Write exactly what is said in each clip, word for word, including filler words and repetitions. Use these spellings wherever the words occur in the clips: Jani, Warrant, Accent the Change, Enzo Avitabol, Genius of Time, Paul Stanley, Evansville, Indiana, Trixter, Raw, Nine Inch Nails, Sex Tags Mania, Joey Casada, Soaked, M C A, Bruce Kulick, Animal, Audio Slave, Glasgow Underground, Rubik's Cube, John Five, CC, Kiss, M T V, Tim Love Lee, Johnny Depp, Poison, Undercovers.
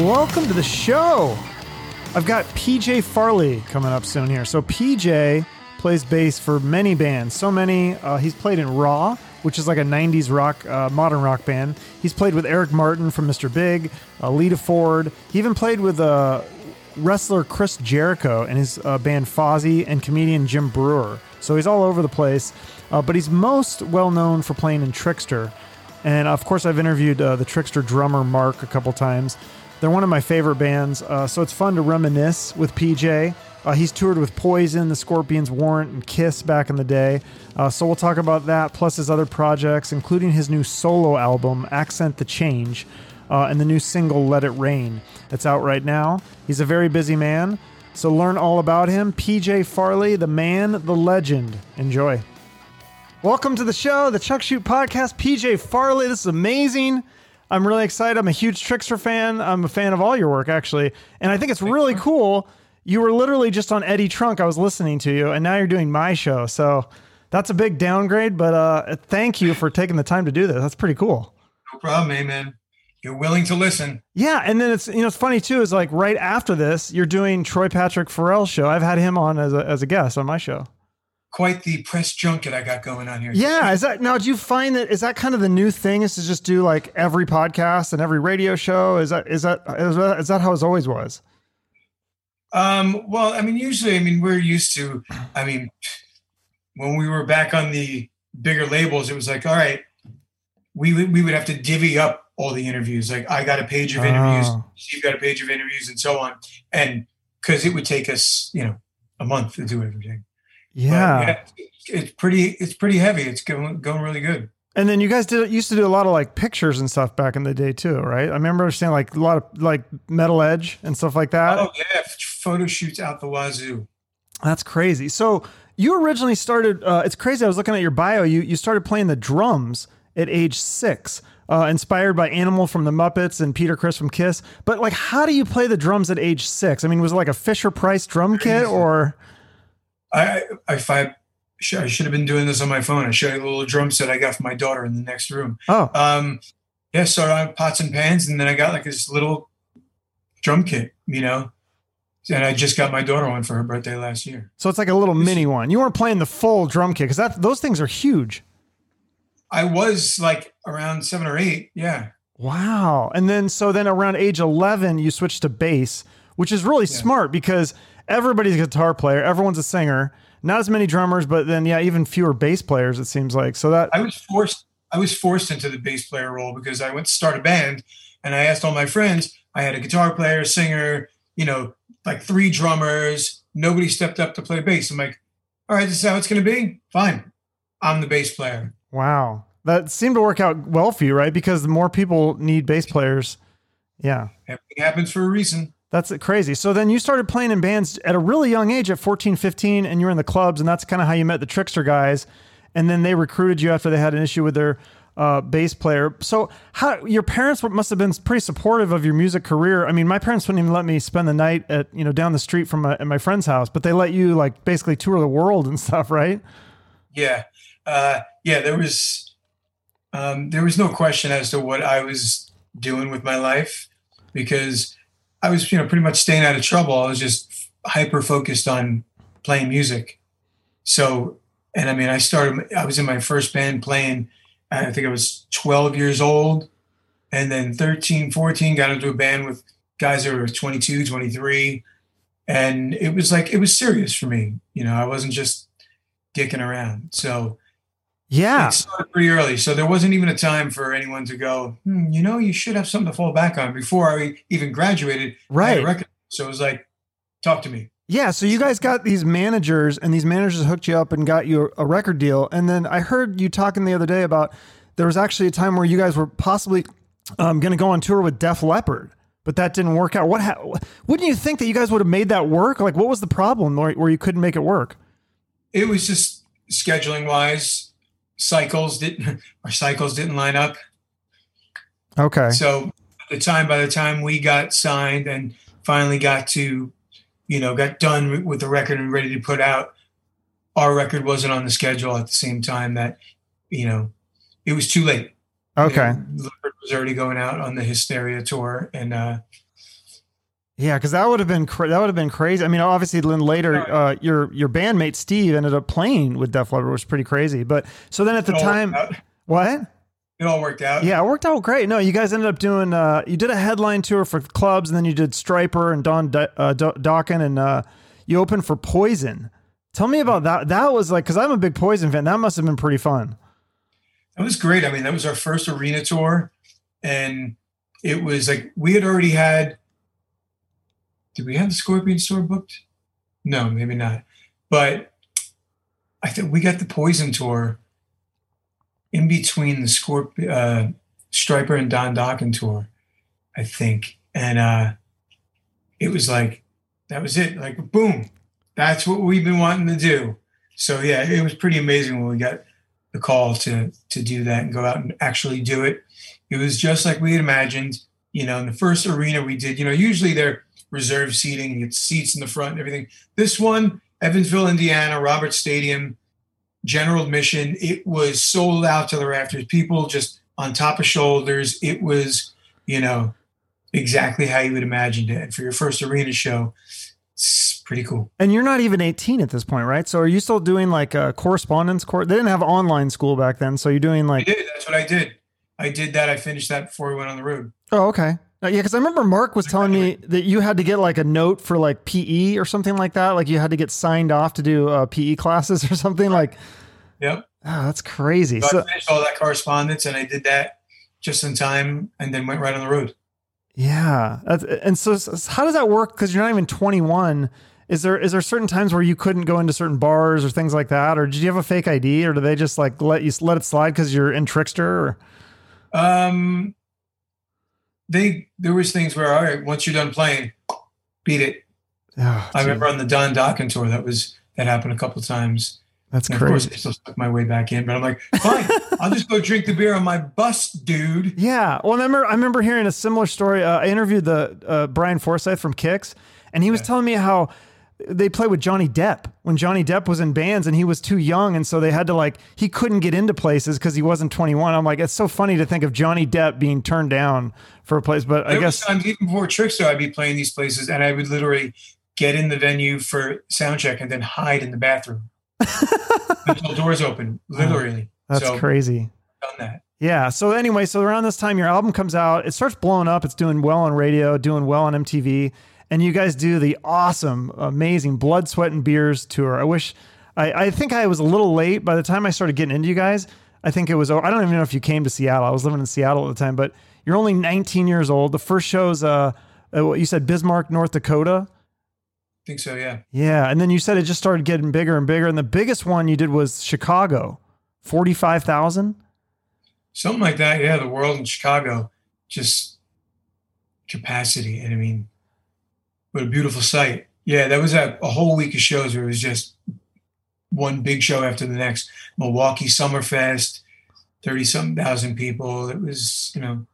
Welcome to the show. I've got P J Farley coming up soon here. So P J plays bass for many bands. So many. Uh, he's played in Raw, which is like a nineties rock, uh, modern rock band. He's played with Eric Martin from Mister Big, uh, Lita Ford. He even played with uh, wrestler Chris Jericho and his uh, band Fozzy and comedian Jim Brewer. So he's all over the place. Uh, but he's most well-known for playing in Trixter. And, of course, I've interviewed uh, the Trixter drummer Mark a couple times. They're one of my favorite bands, uh, so it's fun to reminisce with P J. Uh, he's toured with Poison, The Scorpions, Warrant, and Kiss back in the day. Uh, so we'll talk about that, plus his other projects, including his new solo album, Accent the Change, uh, and the new single, Let It Rain. It's out right now. He's a very busy man, so learn all about him. P J Farley, the man, the legend. Enjoy. Welcome to the show, the Chuck Shoot Podcast. P J Farley, this is amazing. I'm really excited. I'm a huge Trixter fan. I'm a fan of all your work, actually. And I think it's really cool. You were literally just on Eddie Trunk. I was listening to you, and now you're doing my show. So that's a big downgrade, but uh, thank you for taking the time to do this. That's pretty cool. No problem, amen. You're willing to listen. Yeah, and then it's, you know, it's funny, too, is like right after this, you're doing Troy Patrick Farrell's show. I've had him on as a, as a guest on my show. Quite the press junket I got going on here. Yeah. Is that now? Do you find that is that kind of the new thing is to just do like every podcast and every radio show? Is that is that is that, is that how it always was? Um, well, I mean, usually, I mean, we're used to. I mean, when we were back on the bigger labels, it was like, all right, we would we would have to divvy up all the interviews. Like I got a page of interviews, oh. Steve got a page of interviews, and so on. And because it would take us, you know, a month to do everything. Yeah. yeah, it's pretty. It's pretty heavy. It's going going really good. And then you guys did used to do a lot of like pictures and stuff back in the day too, right? I remember seeing like a lot of like Metal Edge and stuff like that. Oh yeah, photo shoots out the wazoo. That's crazy. So you originally started. Uh, it's crazy. I was looking at your bio. You you started playing the drums at age six, uh, inspired by Animal from the Muppets and Peter Criss from Kiss. But like, how do you play the drums at age six? I mean, was it like a Fisher Price drum kit or? I if I, I should have been doing this on my phone. I showed you a little drum set I got for my daughter in the next room. Oh, um, yeah. So I had pots and pans, and then I got like this little drum kit, you know. And I just got my daughter one for her birthday last year. So it's like a little it's, mini one. You weren't playing the full drum kit because that those things are huge. I was like around seven or eight. Yeah. Wow. And then so then around age eleven, you switched to bass, which is really yeah. smart because. Everybody's a guitar player. Everyone's a singer. Not as many drummers, but then yeah, even fewer bass players. It seems like so that I was forced. I was forced into the bass player role because I went to start a band, and I asked all my friends. I had a guitar player, singer, you know, like three drummers. Nobody stepped up to play bass. I'm like, all right, this is how it's going to be. Fine, I'm the bass player. Wow, that seemed to work out well for you, right? Because the more people need bass players, yeah, everything happens for a reason. That's crazy. So then you started playing in bands at a really young age at fourteen, fifteen, and you were in the clubs, and that's kind of how you met the Trixter guys. And then they recruited you after they had an issue with their uh, bass player. So how your parents must have been pretty supportive of your music career. I mean, my parents wouldn't even let me spend the night at, you know, down the street from my, at my friend's house, but they let you like basically tour the world and stuff, right? Yeah. Uh, yeah, there was, um, there was no question as to what I was doing with my life because I was, you know, pretty much staying out of trouble. I was just hyper focused on playing music. So, and I mean, I started, I was in my first band playing, I think I was twelve years old and then thirteen, fourteen, got into a band with guys that were twenty-two, twenty-three. And it was like, it was serious for me. You know, I wasn't just dicking around. So yeah, it started pretty early. So there wasn't even a time for anyone to go, hmm, you know, you should have something to fall back on before I even graduated. Right. So it was like, talk to me. Yeah. So you guys got these managers and these managers hooked you up and got you a record deal. And then I heard you talking the other day about there was actually a time where you guys were possibly um, going to go on tour with Def Leppard, but that didn't work out. What? Ha- wouldn't you think that you guys would have made that work? Like what was the problem where, where you couldn't make it work? It was just scheduling wise. Cycles didn't our cycles didn't line up. Okay. So at the time, by the time we got signed and finally got to, you know, got done with the record and ready to put out, our record wasn't on the schedule at the same time that, you know, it was too late. Okay. You know, Leopard was already going out on the Hysteria tour, and uh, Yeah, because that would have been cra- that would have been crazy. I mean, obviously, then later, uh, your your bandmate Steve ended up playing with Def Leppard, which was pretty crazy. But so then at the time, what? It all worked out. Yeah, it worked out great. No, you guys ended up doing. Uh, you did a headline tour for clubs, and then you did Striper and Don D- uh, D- Dokken, and uh, you opened for Poison. Tell me about that. That was like, because I'm a big Poison fan. That must have been pretty fun. That was great. I mean, that was our first arena tour, and it was like we had already had. Did we have the Scorpions tour booked? No, maybe not. But I think we got the Poison tour in between the Scorp- uh, Striper and Don Dokken tour, I think. And uh, it was like, that was it. Like, boom. That's what we've been wanting to do. So, yeah, it was pretty amazing when we got the call to to do that and go out and actually do it. It was just like we had imagined. You know, in the first arena we did, you know, usually they're reserve seating, it's seats in the front and everything. This one, Evansville, Indiana, Roberts Stadium, general admission. It was sold out to the rafters. People just on top of shoulders. It was, you know, exactly how you would imagine it. And for your first arena show, it's pretty cool. And you're not even eighteen at this point, right? So are you still doing like a correspondence course? They didn't have online school back then. So you're doing like... I did. That's what I did. I did that. I finished that before we went on the road. Oh, okay. Yeah, because I remember Mark was telling me that you had to get like a note for like P E or something like that. Like you had to get signed off to do uh, P E classes or something like. Yep. Oh, that's crazy. So, so I finished all that correspondence and I did that just in time and then went right on the road. Yeah. That's, and so, so how does that work? Because you're not even twenty-one. Is there is there certain times where you couldn't go into certain bars or things like that? Or did you have a fake I D or do they just like let you let it slide because you're in Trixter? Or? Um. They there was things where all right, once you're done playing, beat it. Oh, I remember on the Don Dokken tour that was that happened a couple of times. That's and crazy. Of course, I still stuck my way back in, but I'm like, fine, I'll just go drink the beer on my bus, dude. Yeah. Well, I remember I remember hearing a similar story. Uh, I interviewed the uh, Brian Forsyth from Kiss, and he was yeah. telling me how they played with Johnny Depp when Johnny Depp was in bands and he was too young. And so they had to like, he couldn't get into places cause he wasn't twenty-one. I'm like, it's so funny to think of Johnny Depp being turned down for a place, but there I guess times, even before Trixter, I'd be playing these places and I would literally get in the venue for sound check and then hide in the bathroom until doors open. Literally. Oh, that's so, crazy. Done that. Yeah. So anyway, so around this time your album comes out, it starts blowing up. It's doing well on radio, doing well on M T V. And you guys do the awesome, amazing Blood, Sweat, and Beers tour. I wish, I, I think I was a little late. By the time I started getting into you guys, I think it was, I don't even know if you came to Seattle. I was living in Seattle at the time, but you're only nineteen years old. The first show's, uh, you said Bismarck, North Dakota? I think so, yeah. Yeah, and then you said it just started getting bigger and bigger. And the biggest one you did was Chicago, forty-five thousand? Something like that, yeah. The world in Chicago, just capacity. And I mean... What a beautiful sight. Yeah, that was a, a whole week of shows where it was just one big show after the next. Milwaukee Summerfest, thirty-something thousand people. It was, you know.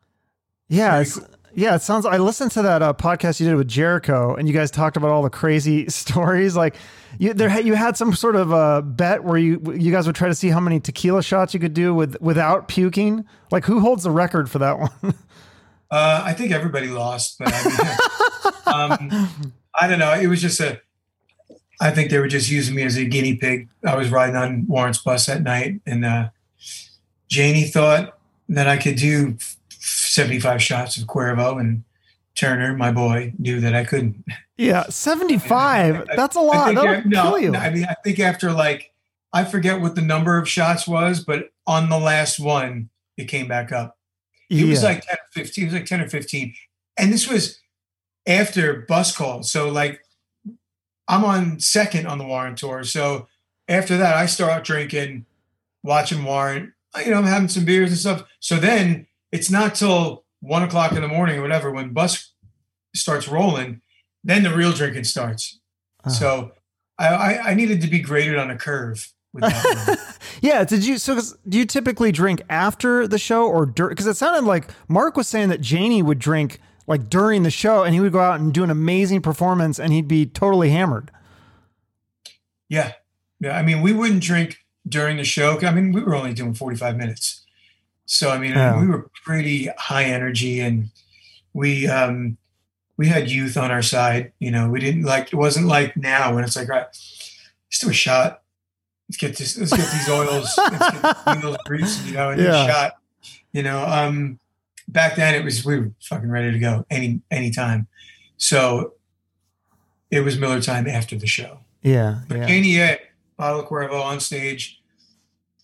Yeah, it's, cool. yeah. It sounds, I listened to that uh, podcast you did with Jericho, and you guys talked about all the crazy stories. Like, you there, you had some sort of a bet where you you guys would try to see how many tequila shots you could do with without puking. Like, who holds the record for that one? Uh, I think everybody lost, but I, mean, um, I don't know. It was just a, I think they were just using me as a guinea pig. I was riding on Warrant's bus that night and, uh, Jani thought that I could do seventy-five shots of Cuervo and Turner, my boy, knew that I couldn't. Yeah. seventy-five. I, I, that's a lot. That would no, kill you. No, I mean, I think after like, I forget what the number of shots was, but on the last one, it came back up. It yeah. was like ten or fifteen. It was like ten or fifteen. And this was after bus call. So like I'm on second on the Warrant tour. So after that, I start out drinking, watching Warrant, you know, I'm having some beers and stuff. So then it's not till one o'clock in the morning or whatever, when bus starts rolling, then the real drinking starts. Uh-huh. So I, I, I needed to be graded on a curve. With that yeah. Did you, so do you typically drink after the show or during? Cause it sounded like Mark was saying that Jani would drink like during the show and he would go out and do an amazing performance and he'd be totally hammered. Yeah. Yeah. I mean, we wouldn't drink during the show. I mean, we were only doing forty-five minutes. So, I mean, yeah. I mean we were pretty high energy and we, um, we had youth on our side. You know, we didn't like, it wasn't like now when it's like, right, let's do a shot. Let's get this, let's get these oils, let's get these grease, you know, and yeah. a shot, you know, um, back then it was, we were fucking ready to go any, any time. So it was Miller time after the show. Yeah. But Jani, yeah. bottle of Cuervo on stage,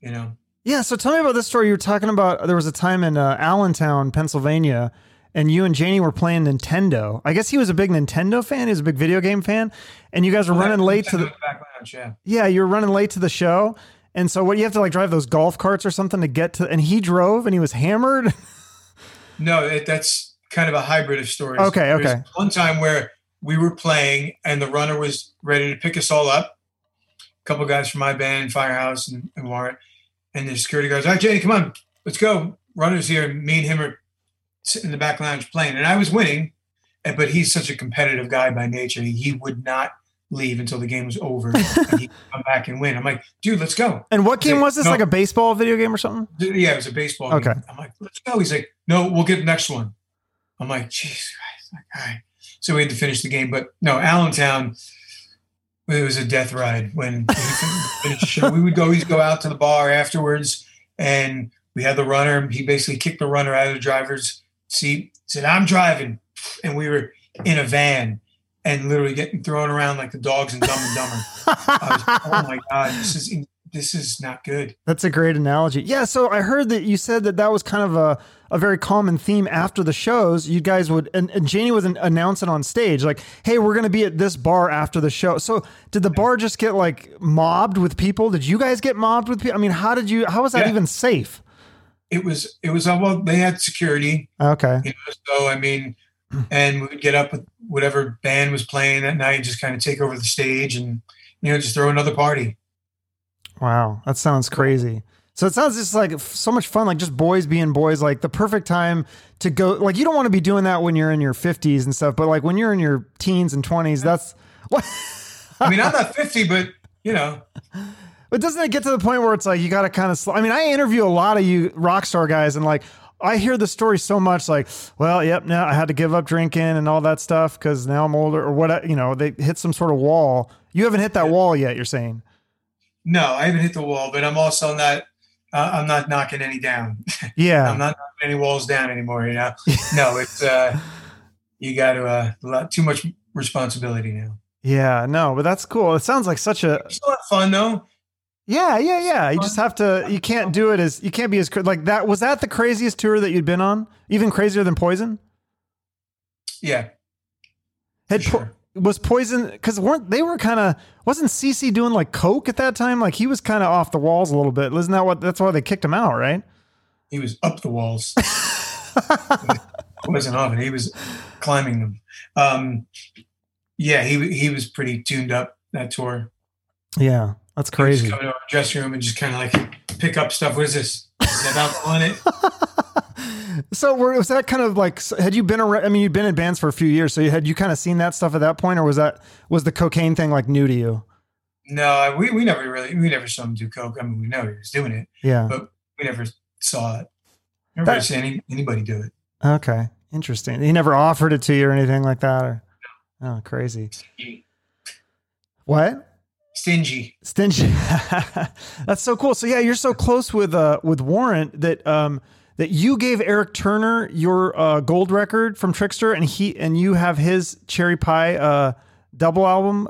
you know? Yeah. So tell me about this story. You were talking about, there was a time in uh, Allentown, Pennsylvania, and you and Jani were playing Nintendo. I guess he was a big Nintendo fan. He was a big video game fan. And you guys were well, running late Nintendo to the background, yeah. yeah, you were running late to the show. And so what, you have to like drive those golf carts or something to get to, and he drove and he was hammered. No, it, that's kind of a hybrid of stories. Okay. Okay. There's one time where we were playing and the runner was ready to pick us all up. A couple guys from my band, Firehouse and, and Warrant. And the security goes, all right, Jani, come on, let's go. Runner's here. Me and him are sitting in the back lounge playing. And I was winning, but he's such a competitive guy by nature. He would not leave until the game was over and he'd come back and win. I'm like, dude, let's go. And what game like, was this? No. Like a baseball video game or something? Yeah, it was a baseball okay. game. I'm like, let's go. He's like, no, we'll get the next one. I'm like, jeez, like, all right. So we had to finish the game. But no, Allentown, it was a death ride when we finished the show. We would go, he'd go out to the bar afterwards and we had the runner. He basically kicked the runner out of the driver's seat, said, I'm driving. And we were in a van and literally getting thrown around like the dogs in Dumb and Dumber. I was, oh my God, this is this is not good. That's a great analogy. Yeah, so I heard that you said that that was kind of a, a very common theme after the shows. You guys would, and, and Jani would announce it on stage, like, hey, we're going to be at this bar after the show. So did the bar just get like mobbed with people? Did you guys get mobbed with people? I mean, how did you, how was that yeah. even safe? It was, it was, well, they had security. Okay. You know, so, I mean, and we would get up with whatever band was playing that night and just kind of take over the stage and, you know, just throw another party. Wow. That sounds crazy. So it sounds just like so much fun, like just boys being boys, like the perfect time to go. Like you don't want to be doing that when you're in your fifties and stuff, but like when you're in your teens and twenties, that's what. I mean, I'm not fifty, but you know. But doesn't it get to the point where it's like, you got to kind of, sl- I mean, I interview a lot of you rock star guys and like, I hear the story so much like, well, yep, now I had to give up drinking and all that stuff because now I'm older or what, you know, they hit some sort of wall. You haven't hit that wall yet, you're saying? No, I haven't hit the wall, but I'm also not, uh, I'm not knocking any down. Yeah. I'm not knocking any walls down anymore, you know? No, it's, uh, you got to, uh, a lot, too much responsibility now. Yeah, no, but that's cool. It sounds like such a... It's still fun though. Yeah, yeah, yeah. You just have to, you can't do it as, you can't be as, like that. Was that the craziest tour that you'd been on? Even crazier than Poison? Yeah. Had sure. po- Was Poison, because weren't, they were kind of, wasn't C C doing like coke at that time? Like he was kind of off the walls a little bit. Isn't that what, that's why they kicked him out, right? He was up the walls. He wasn't off it. He was climbing them. Um, yeah, he he was pretty tuned up that tour. Yeah. That's crazy. Just go to our dressing room and just kind of like pick up stuff. What is this? Is that alcohol on it? So were, was that kind of like, had you been around, I mean, you'd been in bands for a few years. So you, had you kind of seen that stuff at that point, or was that, was the cocaine thing like new to you? No, we, we never really, we never saw him do coke. I mean, we know he was doing it, yeah, but we never saw it. Never that, seen any, anybody do it. Okay. Interesting. He never offered it to you or anything like that? Or, no. Oh, crazy. What? Stingy. Stingy. That's so cool. So yeah, you're so close with uh with Warrant that um that you gave Eric Turner your uh gold record from Trixter, and he and you have his Cherry Pie uh double album.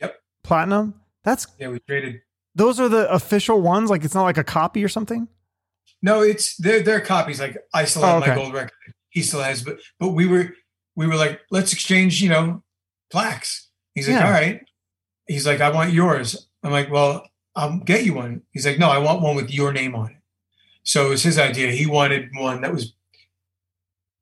Yep. Platinum. That's yeah, we traded. Those are the official ones, like it's not like a copy or something? No, it's they're they're copies. Like I still have oh, okay. my gold record. He still has, but but we were we were like, let's exchange, you know, plaques. He's like, yeah. all right. He's like, I want yours. I'm like, well, I'll get you one. He's like, no, I want one with your name on it. So it was his idea. He wanted one that was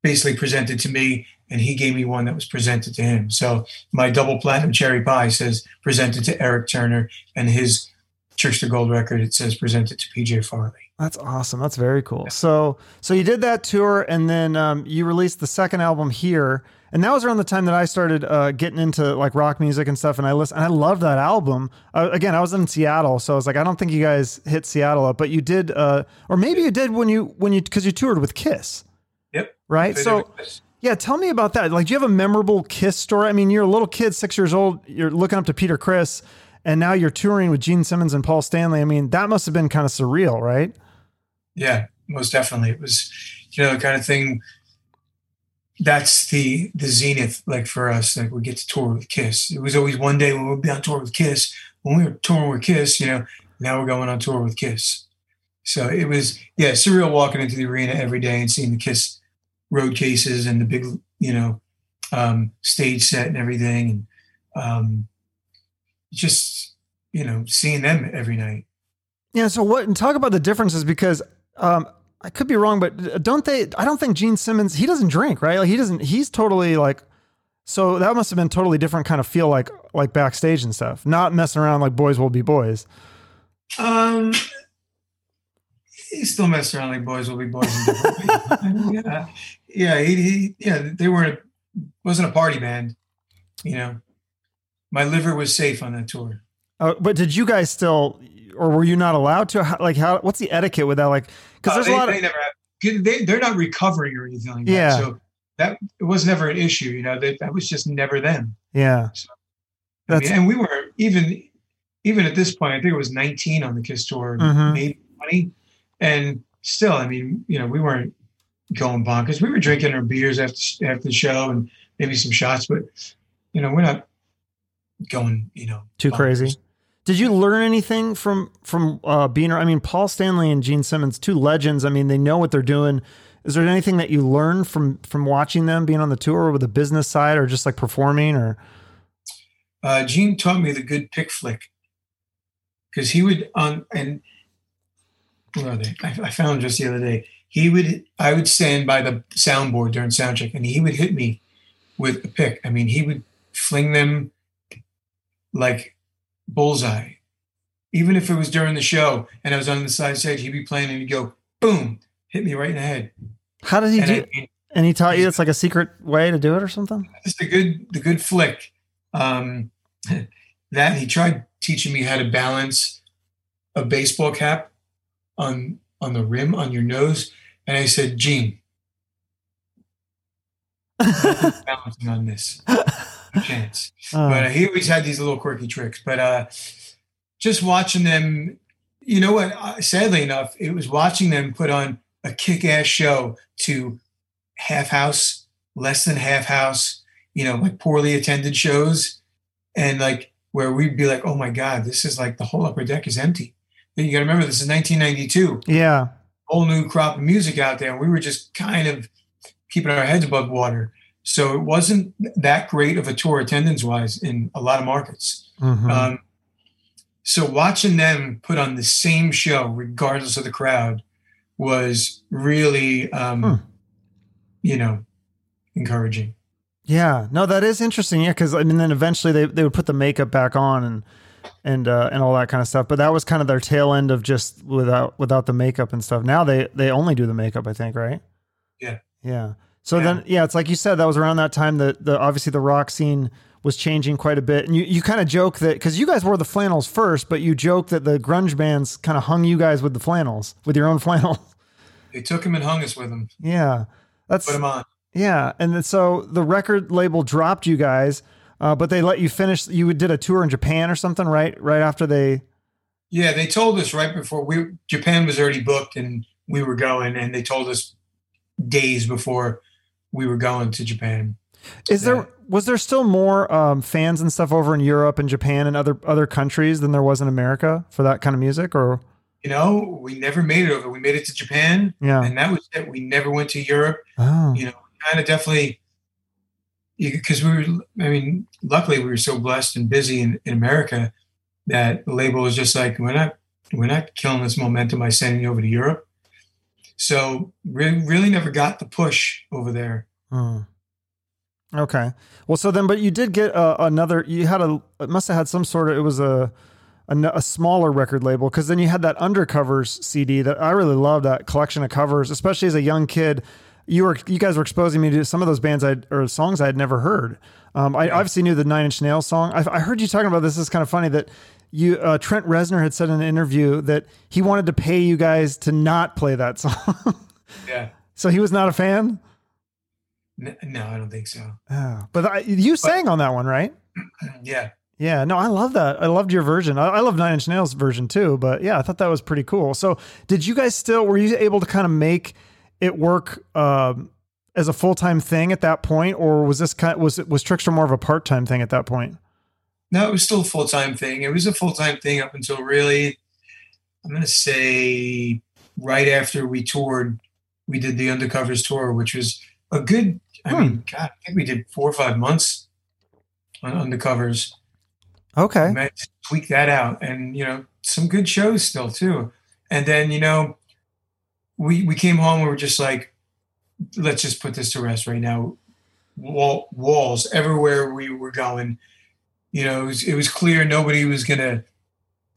basically presented to me, and he gave me one that was presented to him. So my double platinum Cherry Pie says presented to Eric Turner, and his Trixter Gold record, it says presented to P J Farley. That's awesome. That's very cool. So, so you did that tour, and then um, you released the second album here, and that was around the time that I started uh, getting into like rock music and stuff. And I listened, and I loved that album. Uh, again, I was in Seattle, so I was like, I don't think you guys hit Seattle up, but you did, uh, or maybe you did when you when you because you toured with Kiss. Yep. Right. So. Yeah, tell me about that. Like, do you have a memorable Kiss story? I mean, you're a little kid, six years old. You're looking up to Peter Criss, and now you're touring with Gene Simmons and Paul Stanley. I mean, that must have been kind of surreal, right? Yeah, most definitely. It was, you know, the kind of thing that's the the zenith, like, for us. Like, we get to tour with Kiss. It was always one day when we'd be on tour with Kiss. When we were touring with Kiss, you know, now we're going on tour with Kiss. So it was, yeah, surreal walking into the arena every day and seeing the Kiss road cases and the big, you know, um, stage set and everything. And um, just, you know, seeing them every night. Yeah. So what, and talk about the differences, because um, I could be wrong, but don't they, I don't think Gene Simmons, he doesn't drink, right? Like, he doesn't, he's totally like, so that must've been totally different kind of feel, like, like backstage and stuff, not messing around like boys will be boys. Um, He still messed around like boys will be boys. yeah, yeah, he, he, yeah. They weren't, wasn't a party band, you know. My liver was safe on that tour. Uh, but did you guys still, or were you not allowed to? How, like, how? What's the etiquette with that? Like, because there's uh, they, a lot they of never have, they, they're not recovering or anything like yeah. that. So that it was never an issue, you know. They, that was just never them. Yeah. So, I mean, and we were even, even at this point, I think it was nineteen on the Kiss tour, mm-hmm. maybe twenty. And still, I mean, you know, we weren't going bonkers. We were drinking our beers after after the show and maybe some shots, but, you know, we're not going, you know, too bonkers. Crazy. Did you learn anything from from uh, being? I mean, Paul Stanley and Gene Simmons, two legends. I mean, they know what they're doing. Is there anything that you learned from from watching them being on the tour, with the business side, or just like performing? Or uh, Gene taught me the good pick flick, because he would on and. Where are they? I, I found just the other day. He would, I would stand by the soundboard during soundcheck, and he would hit me with a pick. I mean, he would fling them like bullseye. Even if it was during the show and I was on the side stage, he'd be playing and he'd go, boom, hit me right in the head. How does he and do it? I mean, and he taught you it's like a secret way to do it or something? It's the good, the good flick. Um, that he tried teaching me how to balance a baseball cap on on the rim on your nose, and I said, Gene, I'm balancing on this, no chance. Uh, but uh, he always had these little quirky tricks. But uh, just watching them, you know what? Uh, sadly enough, it was watching them put on a kick-ass show to half house, less than half house, you know, like poorly attended shows, and like where we'd be like, oh my God, this is like the whole upper deck is empty. You got to remember, this is nineteen ninety-two. Yeah. Whole new crop of music out there. We were just kind of keeping our heads above water. So it wasn't that great of a tour attendance-wise in a lot of markets. Mm-hmm. Um, so watching them put on the same show, regardless of the crowd, was really, um, hmm. you know, encouraging. Yeah. No, that is interesting. Yeah, because I mean, then eventually they, they would put the makeup back on and and uh, and all that kind of stuff. But that was kind of their tail end of just without without the makeup and stuff. Now they, they only do the makeup, I think, right? Yeah. Yeah. So yeah. then, yeah, it's like you said, that was around that time that the obviously the rock scene was changing quite a bit. And you, you kind of joke that, because you guys wore the flannels first, but you joke that the grunge bands kind of hung you guys with the flannels, with your own flannels. They took them and hung us with them. Yeah. That's, put them on. Yeah. And so the record label dropped you guys. Uh, but they let you finish. You did a tour in Japan or something, right? Right after they. Yeah, they told us right before we Japan was already booked and we were going, and they told us days before we were going to Japan. Is yeah. there was there still more um, fans and stuff over in Europe and Japan and other other countries than there was in America for that kind of music? Or you know, we never made it over. We made it to Japan, yeah, and that was it. We never went to Europe. Oh, you know, kind of definitely. Because we were, I mean, luckily we were so blessed and busy in, in America that the label was just like, we're not, we're not killing this momentum by sending you over to Europe. So we really never got the push over there. Mm. Okay. Well, so then, but you did get uh, another, you had a, it must've had some sort of, it was a, a, a smaller record label. Cause then you had that Undercovers C D that I really loved, that collection of covers, especially as a young kid. You were, you guys were exposing me to some of those bands I or songs I had never heard. Um, I obviously knew the Nine Inch Nails song. I, I heard you talking about this. This is kind of funny that you uh, Trent Reznor had said in an interview that he wanted to pay you guys to not play that song. Yeah. So he was not a fan. N- no, I don't think so. Oh, but I, you but, sang on that one, right? Yeah. Yeah, no, I love that. I loved your version. I, I love Nine Inch Nails version too, but yeah, I thought that was pretty cool. So did you guys still, were you able to kind of make it work um, as a full-time thing at that point? Or was this kind of, was it, was Trixter more of a part-time thing at that point? No, it was still a full-time thing. It was a full-time thing up until really, I'm going to say right after we toured, we did the Undercovers tour, which was a good, I hmm. mean, God, I think we did four or five months on Undercovers. Okay. And tweak that out, and you know, some good shows still too. And then you know, we we came home. We were just like, let's just put this to rest right now. Wall, walls everywhere we were going. You know, it was, it was clear nobody was gonna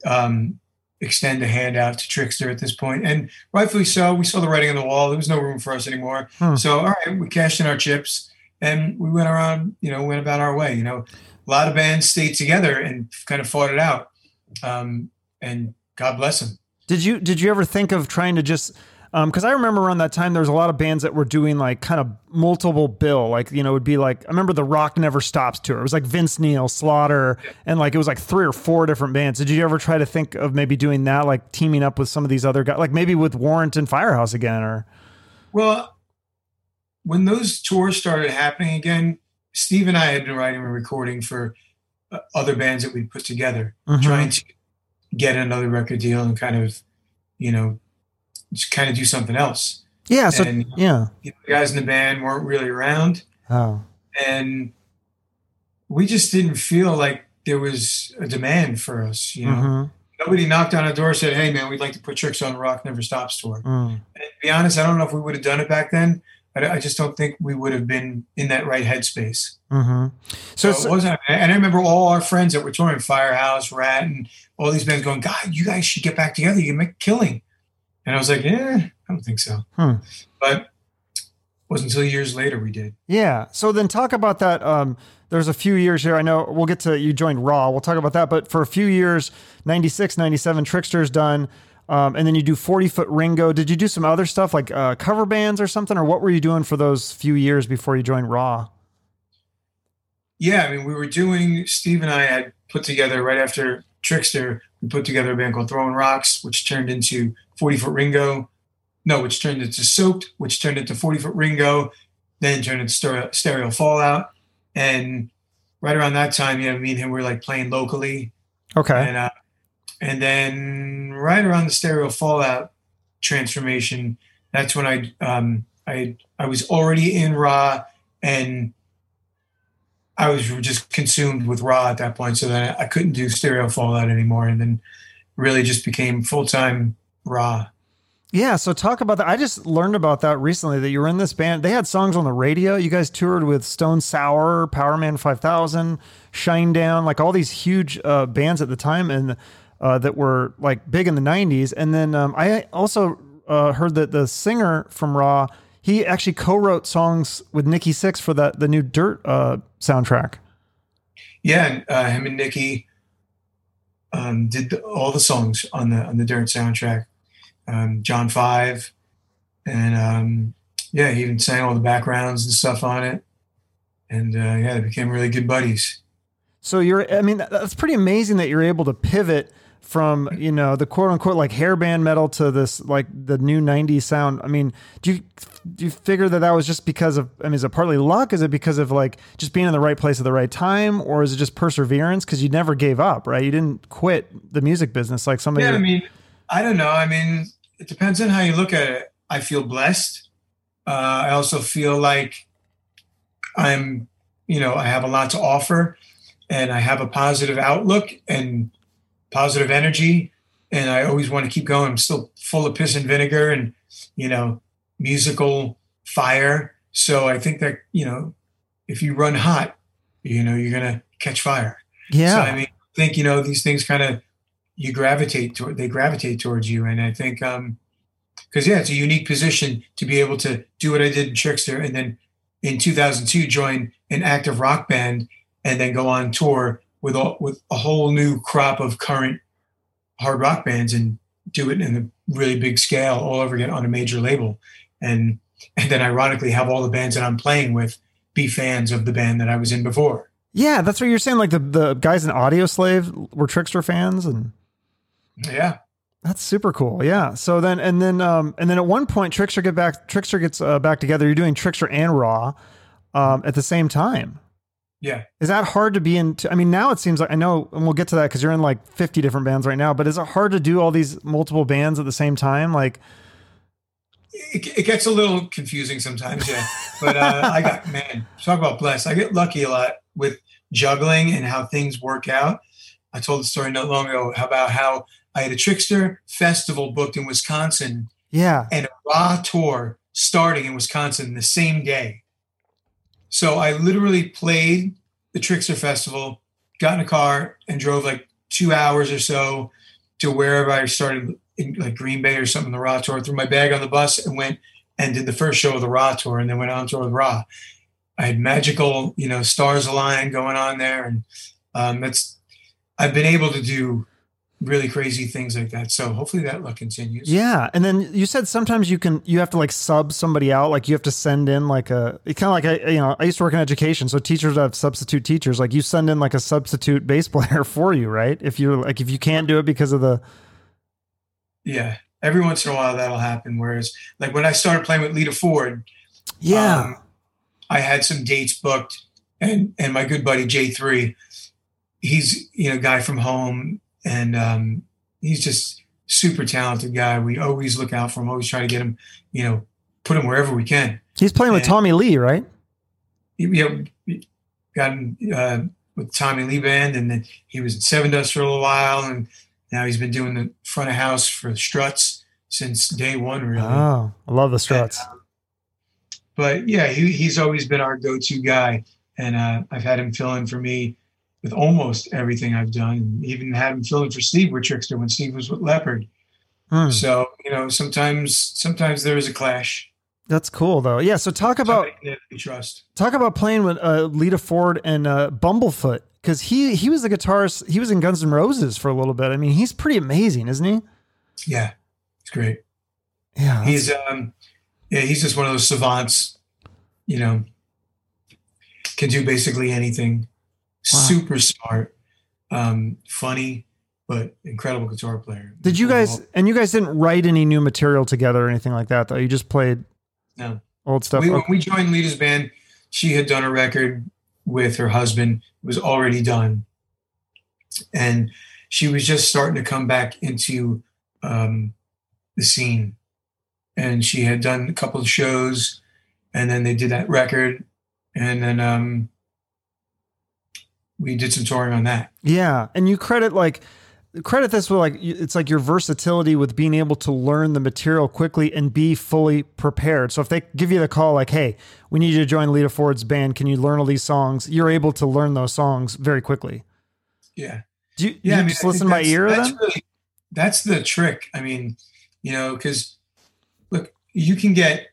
um, extend a hand out to Trixter at this point, and rightfully so. We saw the writing on the wall. There was no room for us anymore. Hmm. So all right, we cashed in our chips, and we went around. You know, went about our way. You know. A lot of bands stayed together and kind of fought it out. Um, and God bless them. Did you, did you ever think of trying to just, um, cause I remember around that time, there was a lot of bands that were doing like kind of multiple bill, like, you know, it would be like, I remember the Rock Never Stops tour. It was like Vince Neil, Slaughter. Yeah. And like, it was like three or four different bands. Did you ever try to think of maybe doing that? Like teaming up with some of these other guys, like maybe with Warrant and Firehouse again, or. Well, when those tours started happening again, Steve and I had been writing and recording for uh, other bands that we put together, mm-hmm. trying to get another record deal and kind of, you know, just kind of do something else. Yeah. So and, yeah, you know, the guys in the band weren't really around. Oh. And we just didn't feel like there was a demand for us. You know, mm-hmm. nobody knocked on a door and said, "Hey man, we'd like to put Trixter on the Rock Never Stops tour." Mm. And to be honest, I don't know if we would have done it back then. I just don't think we would have been in that right headspace. Mm-hmm. So, so it wasn't, and I remember all our friends that were touring, Firehouse, Rat, and all these bands going, "God, you guys should get back together. You can make a killing." And I was like, "Yeah, I don't think so." Hmm. But it wasn't until years later we did. Yeah. So then talk about that. Um, there's a few years here. I know we'll get to, you joined Raw. We'll talk about that. But for a few years, ninety-six, ninety-seven, Trixter's done. Um, and then you do forty-foot Ringo. Did you do some other stuff like uh, cover bands or something? Or what were you doing for those few years before you joined Raw? Yeah, I mean, we were doing, Steve and I had put together, right after Trixter, we put together a band called Throwing Rocks, which turned into forty-foot Ringo. No, which turned into Soaked, which turned into forty-foot Ringo, then turned into Stereo, Stereo Fallout. And right around that time, you know, me and him were like playing locally. Okay. And, uh, And then right around the Stereo Fallout transformation, that's when I um, I I was already in Raw, and I was just consumed with Raw at that point. So then I couldn't do Stereo Fallout anymore, and then really just became full-time Raw. Yeah, so talk about that. I just learned about that recently, that you were in this band. They had songs on the radio. You guys toured with Stone Sour, Power Man five thousand, Shinedown, like all these huge uh, bands at the time, and Uh, that were like big in the nineties. And then um, I also uh, heard that the singer from Raw, he actually co-wrote songs with Nikki Sixx for that, the new Dirt uh, soundtrack. Yeah. Uh, him and Nikki um, did the, all the songs on the, on the Dirt soundtrack. Um, John Five. And um, yeah, he even sang all the backgrounds and stuff on it. And uh, yeah, they became really good buddies. So you're, I mean, that's pretty amazing that you're able to pivot from, you know, the quote unquote like hair band metal to this, like the new nineties sound. I mean, do you, do you figure that that was just because of, I mean, is it partly luck? Is it because of like just being in the right place at the right time, or is it just perseverance? Cause you never gave up, right? You didn't quit the music business. Like somebody. Yeah, I mean, I don't know. I mean, it depends on how you look at it. I feel blessed. Uh, I also feel like I'm, you know, I have a lot to offer, and I have a positive outlook and positive energy, and I always want to keep going. I'm still full of piss and vinegar and, you know, musical fire. So I think that, you know, if you run hot, you know, you're going to catch fire. Yeah. So I mean, I think, you know, these things kind of, you gravitate toward, they gravitate towards you. And I think, um, cause yeah, it's a unique position to be able to do what I did in Trixter. And then in two thousand two, join an active rock band, and then go on tour with a, with a whole new crop of current hard rock bands, and do it in a really big scale all over again on a major label. And and then ironically have all the bands that I'm playing with be fans of the band that I was in before. Yeah, that's what you're saying. Like the, the guys in Audio Slave were Trixter fans, and yeah, that's super cool. Yeah. So then, and then, um, and then at one point, Trixter get back, Trixter gets uh, back together. You're doing Trixter and Raw um, at the same time. Yeah. Is that hard to be in? T- I mean, now it seems like, I know, and we'll get to that because you're in like fifty different bands right now, but is it hard to do all these multiple bands at the same time? Like, It, it gets a little confusing sometimes, yeah. But uh, I got, man, talk about blessed. I get lucky a lot with juggling and how things work out. I told the story not long ago about how I had a Trixter festival booked in Wisconsin, yeah, and a Raw tour starting in Wisconsin the same day. So I literally played the Trixter festival, got in a car, and drove like two hours or so to wherever I started. In like Green Bay or something, the Raw tour, threw my bag on the bus and went and did the first show of the Raw tour, and then went on tour with Raw. I had magical, you know, stars aligned going on there. And um, that's, I've been able to do really crazy things like that. So hopefully that luck continues. Yeah. And then you said sometimes you can, you have to like sub somebody out. Like you have to send in like a, it's kind of like, I, you know, I used to work in education. So teachers have substitute teachers. Like you send in like a substitute bass player for you, right? If you're like, if you can't do it because of the, yeah, every once in a while that'll happen. Whereas, like when I started playing with Lita Ford, yeah, um, I had some dates booked, and and my good buddy J three, he's you know a guy from home, and um, he's just super talented guy. We always look out for him, always try to get him, you know, put him wherever we can. He's playing and with Tommy Lee, right? Yeah, got him uh, with Tommy Lee Band, and then he was in Seven Dust for a little while, and now he's been doing the front of house for Struts since day one, really. Oh, I love the Struts. And, uh, but yeah, he, he's always been our go-to guy. And uh, I've had him fill in for me with almost everything I've done. Even had him fill in for Steve with Trixter when Steve was with Leppard. Hmm. So, you know, sometimes sometimes there is a clash. That's cool, though. Yeah, so talk about trust. Talk about playing with uh, Lita Ford and uh, Bumblefoot. Because he, he was the guitarist, he was in Guns N' Roses for a little bit. I mean, he's pretty amazing, isn't he? Yeah, it's great. Yeah, he's um, yeah, he's just one of those savants, you know, can do basically anything. Wow. Super smart, um, funny, but incredible guitar player. Did you guys? And you guys didn't write any new material together or anything like that, though. You just played no old stuff. We, okay. When we joined Lita's band, she had done a record with her husband. It was already done, and she was just starting to come back into um, the scene, and she had done a couple of shows, and then they did that record, and then um, we did some touring on that. Yeah. And you credit like credit this with like, it's like your versatility with being able to learn the material quickly and be fully prepared. So if they give you the call, like, hey, we need you to join Lita Ford's band, can you learn all these songs? You're able to learn those songs very quickly. Yeah. Do you, yeah, do you I mean, just listen by ear? That's, really, that's the trick. I mean, you know, cause look, you can get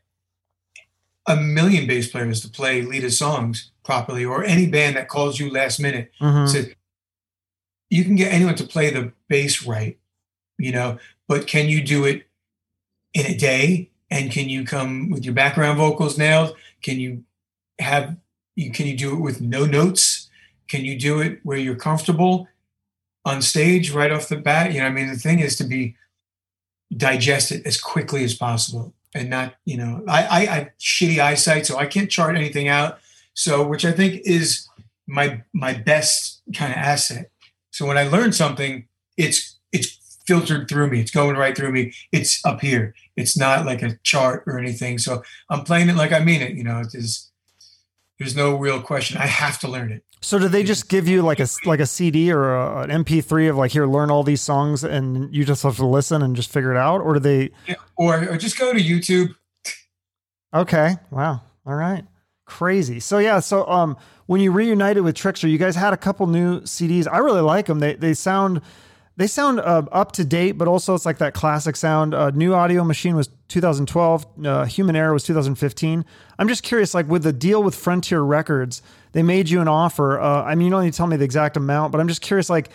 a million bass players to play Lita's songs properly, or any band that calls you last minute. Mm-hmm. So, you can get anyone to play the bass right, you know, but can you do it in a day? And can you come with your background vocals nailed? Can you have, you, can you do it with no notes? Can you do it where you're comfortable on stage right off the bat? You know, I mean, the thing is to be digested as quickly as possible and not, you know, I, I, I have shitty eyesight, so I can't chart anything out. So, which I think is my, my best kind of asset. So when I learn something, it's it's filtered through me. It's going right through me. It's up here. It's not like a chart or anything. So I'm playing it like I mean it. You know, it is, there's no real question. I have to learn it. So do they just give you like a like a C D or a, an M P three of like, here, learn all these songs, and you just have to listen and just figure it out? Or do they? Yeah, or, or just go to YouTube. Okay. Wow. All right. Crazy. So yeah. So um, when you reunited with Trixter, you guys had a couple new C Ds. I really like them. They they sound they sound uh, up to date, but also it's like that classic sound. Uh, New Audio Machine was two thousand twelve. Uh, Human Error was two thousand fifteen. I'm just curious, like with the deal with Frontier Records, they made you an offer. Uh, I mean, you don't need to tell me the exact amount, but I'm just curious, like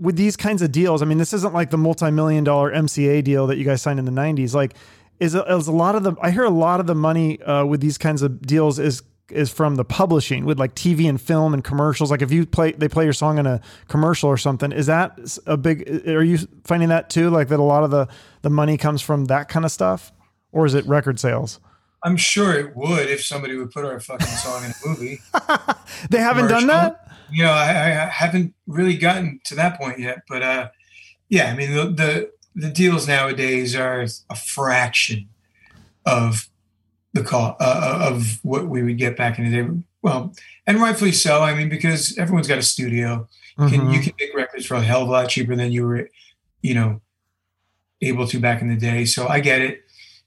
with these kinds of deals. I mean, this isn't like the multi-million dollar M C A deal that you guys signed in the nineties. Like, is a, is a lot of the, I hear a lot of the money uh, with these kinds of deals is, is from the publishing with like T V and film and commercials. Like if you play, they play your song in a commercial or something, is that a big, are you finding that too? Like that a lot of the, the money comes from that kind of stuff, or is it record sales? I'm sure it would if somebody would put our fucking song in a movie. They haven't commercial. Done that? You know, I, I haven't really gotten to that point yet, but uh, yeah, I mean, the, the, the deals nowadays are a fraction of the call uh, of what we would get back in the day. Well, and rightfully so. I mean, because everyone's got a studio. You can, mm-hmm. you can make records for a hell of a lot cheaper than you were, you know, able to back in the day. So I get it.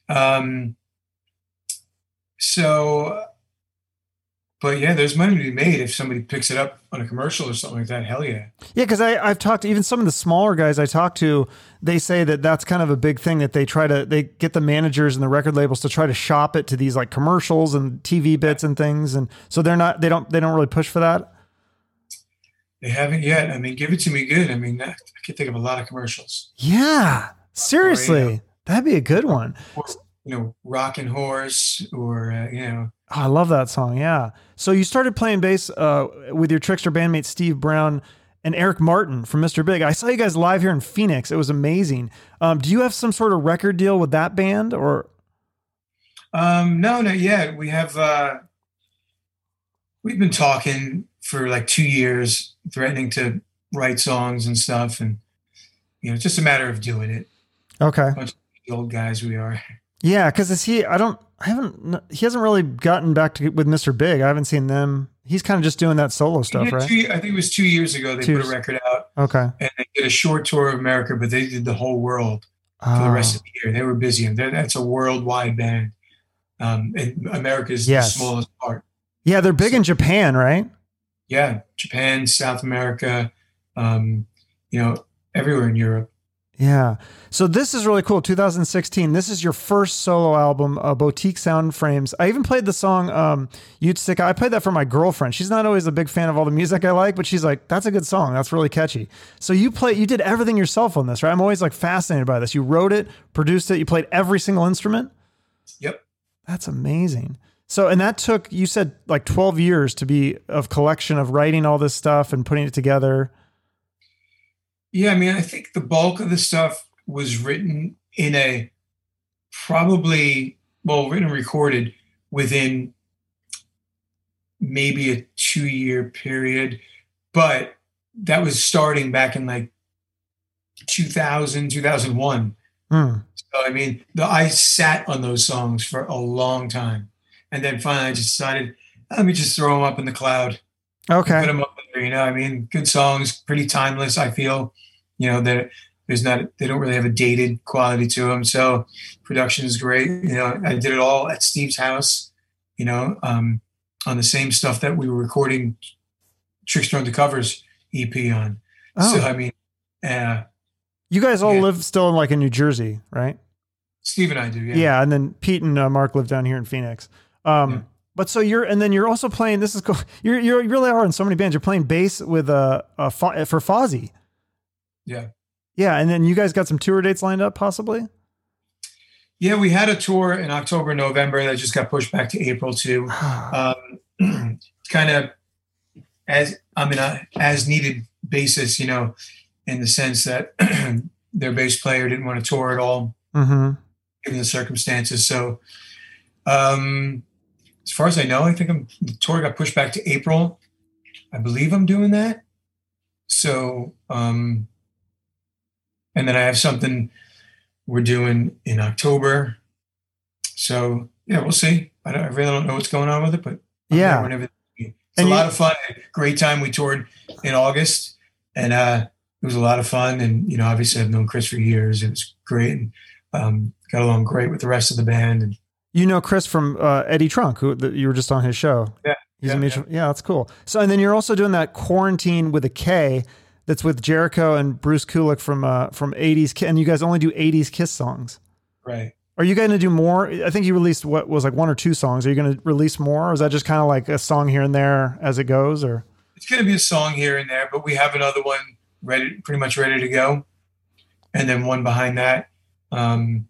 Um, so, but yeah, there's money to be made if somebody picks it up on a commercial or something like that. Hell yeah. Yeah. Cause I, I've talked to even some of the smaller guys I talked to, they say that that's kind of a big thing that they try to, they get the managers and the record labels to try to shop it to these like commercials and T V bits and things. And so they're not, they don't, they don't really push for that. They haven't yet. I mean, give it to me good. I mean, I can think of a lot of commercials. Yeah. Seriously. Or, you know, that'd be a good one. Or, you know, Rockin' Horse or, uh, you know, oh, I love that song. Yeah. So you started playing bass uh, with your Trixter bandmate, Steve Brown, and Eric Martin from Mister Big. I saw you guys live here in Phoenix. It was amazing. Um, do you have some sort of record deal with that band or? Um, no, not yet. We have, uh, we've been talking for like two years, threatening to write songs and stuff. And, you know, it's just a matter of doing it. Okay. A bunch of the old guys we are. Yeah. Cause is he, I don't, I haven't, he hasn't really gotten back to with Mister Big. I haven't seen them. He's kind of just doing that solo stuff, right? Two, I think it was two years ago. They two put years. a record out. Okay. And they did a short tour of America, but they did the whole world oh. for the rest of the year. They were busy. And that's a worldwide band. Um, and America's yes. the smallest part. Yeah. They're big so, in Japan, right? Yeah. Japan, South America, um, you know, everywhere in Europe. Yeah. So this is really cool. two thousand sixteen, this is your first solo album, uh, Boutique Sound Frames. I even played the song, um, You'd Stick Out. I played that for my girlfriend. She's not always a big fan of all the music I like, but she's like, that's a good song. That's really catchy. So you play, you did everything yourself on this, right? I'm always like fascinated by this. You wrote it, produced it. You played every single instrument. Yep. That's amazing. So, and that took, you said like twelve years to be of collection of writing all this stuff and putting it together. Yeah, I mean, I think the bulk of the stuff was written in a probably, well, written and recorded within maybe a two-year period. But that was starting back in like two thousand, two thousand one. Mm. So, I mean, the, I sat on those songs for a long time. And then finally I just decided, let me just throw them up in the cloud. Okay. Put them up there, you know, I mean, good songs, pretty timeless, I feel. You know, that there's not, they don't really have a dated quality to them. So production is great. You know, I did it all at Steve's house, you know, um, on the same stuff that we were recording Trixter Undercovers E P on. Oh. So, I mean, uh, you guys all yeah. live still in like in New Jersey, right? Steve and I do. Yeah. Yeah. And then Pete and uh, Mark live down here in Phonix. Um, yeah. But so you're, and then you're also playing, this is cool. You're, you're you really are in so many bands. You're playing bass with, uh, uh Fo- for Fozzy. Yeah. Yeah. And then you guys got some tour dates lined up possibly. Yeah. We had a tour in October, November that just got pushed back to April too. um, kind of as, I mean, uh, as needed basis, you know, in the sense that their bass player didn't want to tour at all mm-hmm. given the circumstances. So, um, as far as I know, I think I'm, the tour got pushed back to April. I believe I'm doing that. So, um, and then I have something we're doing in October. So, yeah, we'll see. I, don't, I really don't know what's going on with it, but I'm yeah, whenever it's and a you, lot of fun. Great time. We toured in August, and uh, it was a lot of fun. And you know, obviously, I've known Chris for years. It was great, and um, got along great with the rest of the band. And you know Chris from uh, Eddie Trunk, who the, you were just on his show. Yeah, he's yeah, a mutual, yeah. yeah, that's cool. So, and then you're also doing that Quarantine with a K, that's with Jericho and Bruce Kulick from uh, from eighties, and you guys only do eighties Kiss songs, right? Are you going to do more? I think you released what was like one or two songs. Are you going to release more, or is that just kind of like a song here and there as it goes? Or it's going to be a song here and there, but we have another one ready, pretty much ready to go, and then one behind that. Um,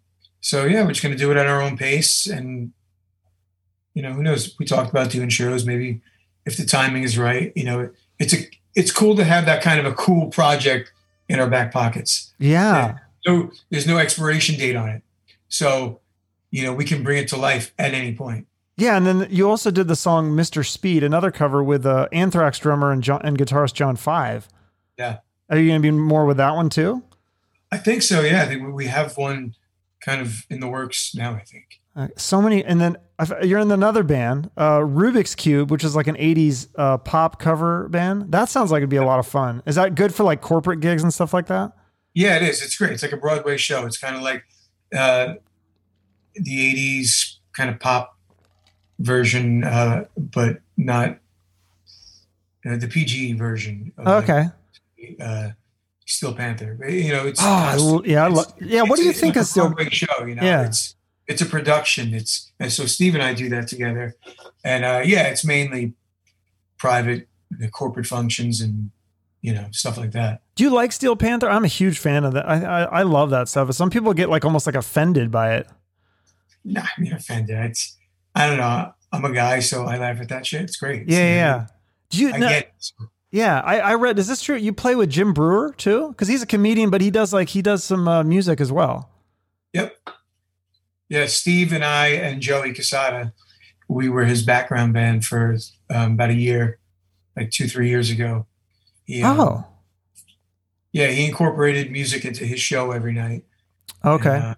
So yeah, we're just going to do it at our own pace. And, you know, who knows? We talked about doing shows. Maybe if the timing is right, you know, it's a, it's cool to have that kind of a cool project in our back pockets. Yeah. And so there's no expiration date on it. So, you know, we can bring it to life at any point. Yeah. And then you also did the song Mister Speed, another cover with uh, Anthrax drummer and, John, and guitarist John Five. Yeah. Are you going to be more with that one too? I think so. Yeah. I think we have one kind of in the works now, I think. Uh, so many. And then you're in another band, uh, Rubik's Cube, which is like an eighties uh, pop cover band. That sounds like it'd be a lot of fun. Is that good for like corporate gigs and stuff like that? Yeah, it is. It's great. It's like a Broadway show. It's kind of like uh, the eighties kind of pop version, uh, but not uh, the P G version. Of okay. Like, uh, Steel Panther. You know, it's. Oh, it's, yeah. It's, lo- yeah. What do you think like of Steel Panther? Show, you know, yeah. It's it's a production. It's and so Steve and I do that together, and uh, yeah, it's mainly private, the corporate functions, and you know stuff like that. Do you like Steel Panther? I'm a huge fan of that. I I, I love that stuff. Some people get like almost like offended by it. Nah, I mean offended. It's I don't know. I'm a guy, so I laugh at that shit. It's great. Yeah, so, yeah. Do you? I no, get it. Yeah, I, I read. Is this true? You play with Jim Brewer too, because he's a comedian, but he does like he does some uh, music as well. Yep. Yeah, Steve and I and Joey Casada, we were his background band for um, about a year, like two, three years ago. He, um, oh. Yeah, he incorporated music into his show every night. Okay. And, uh,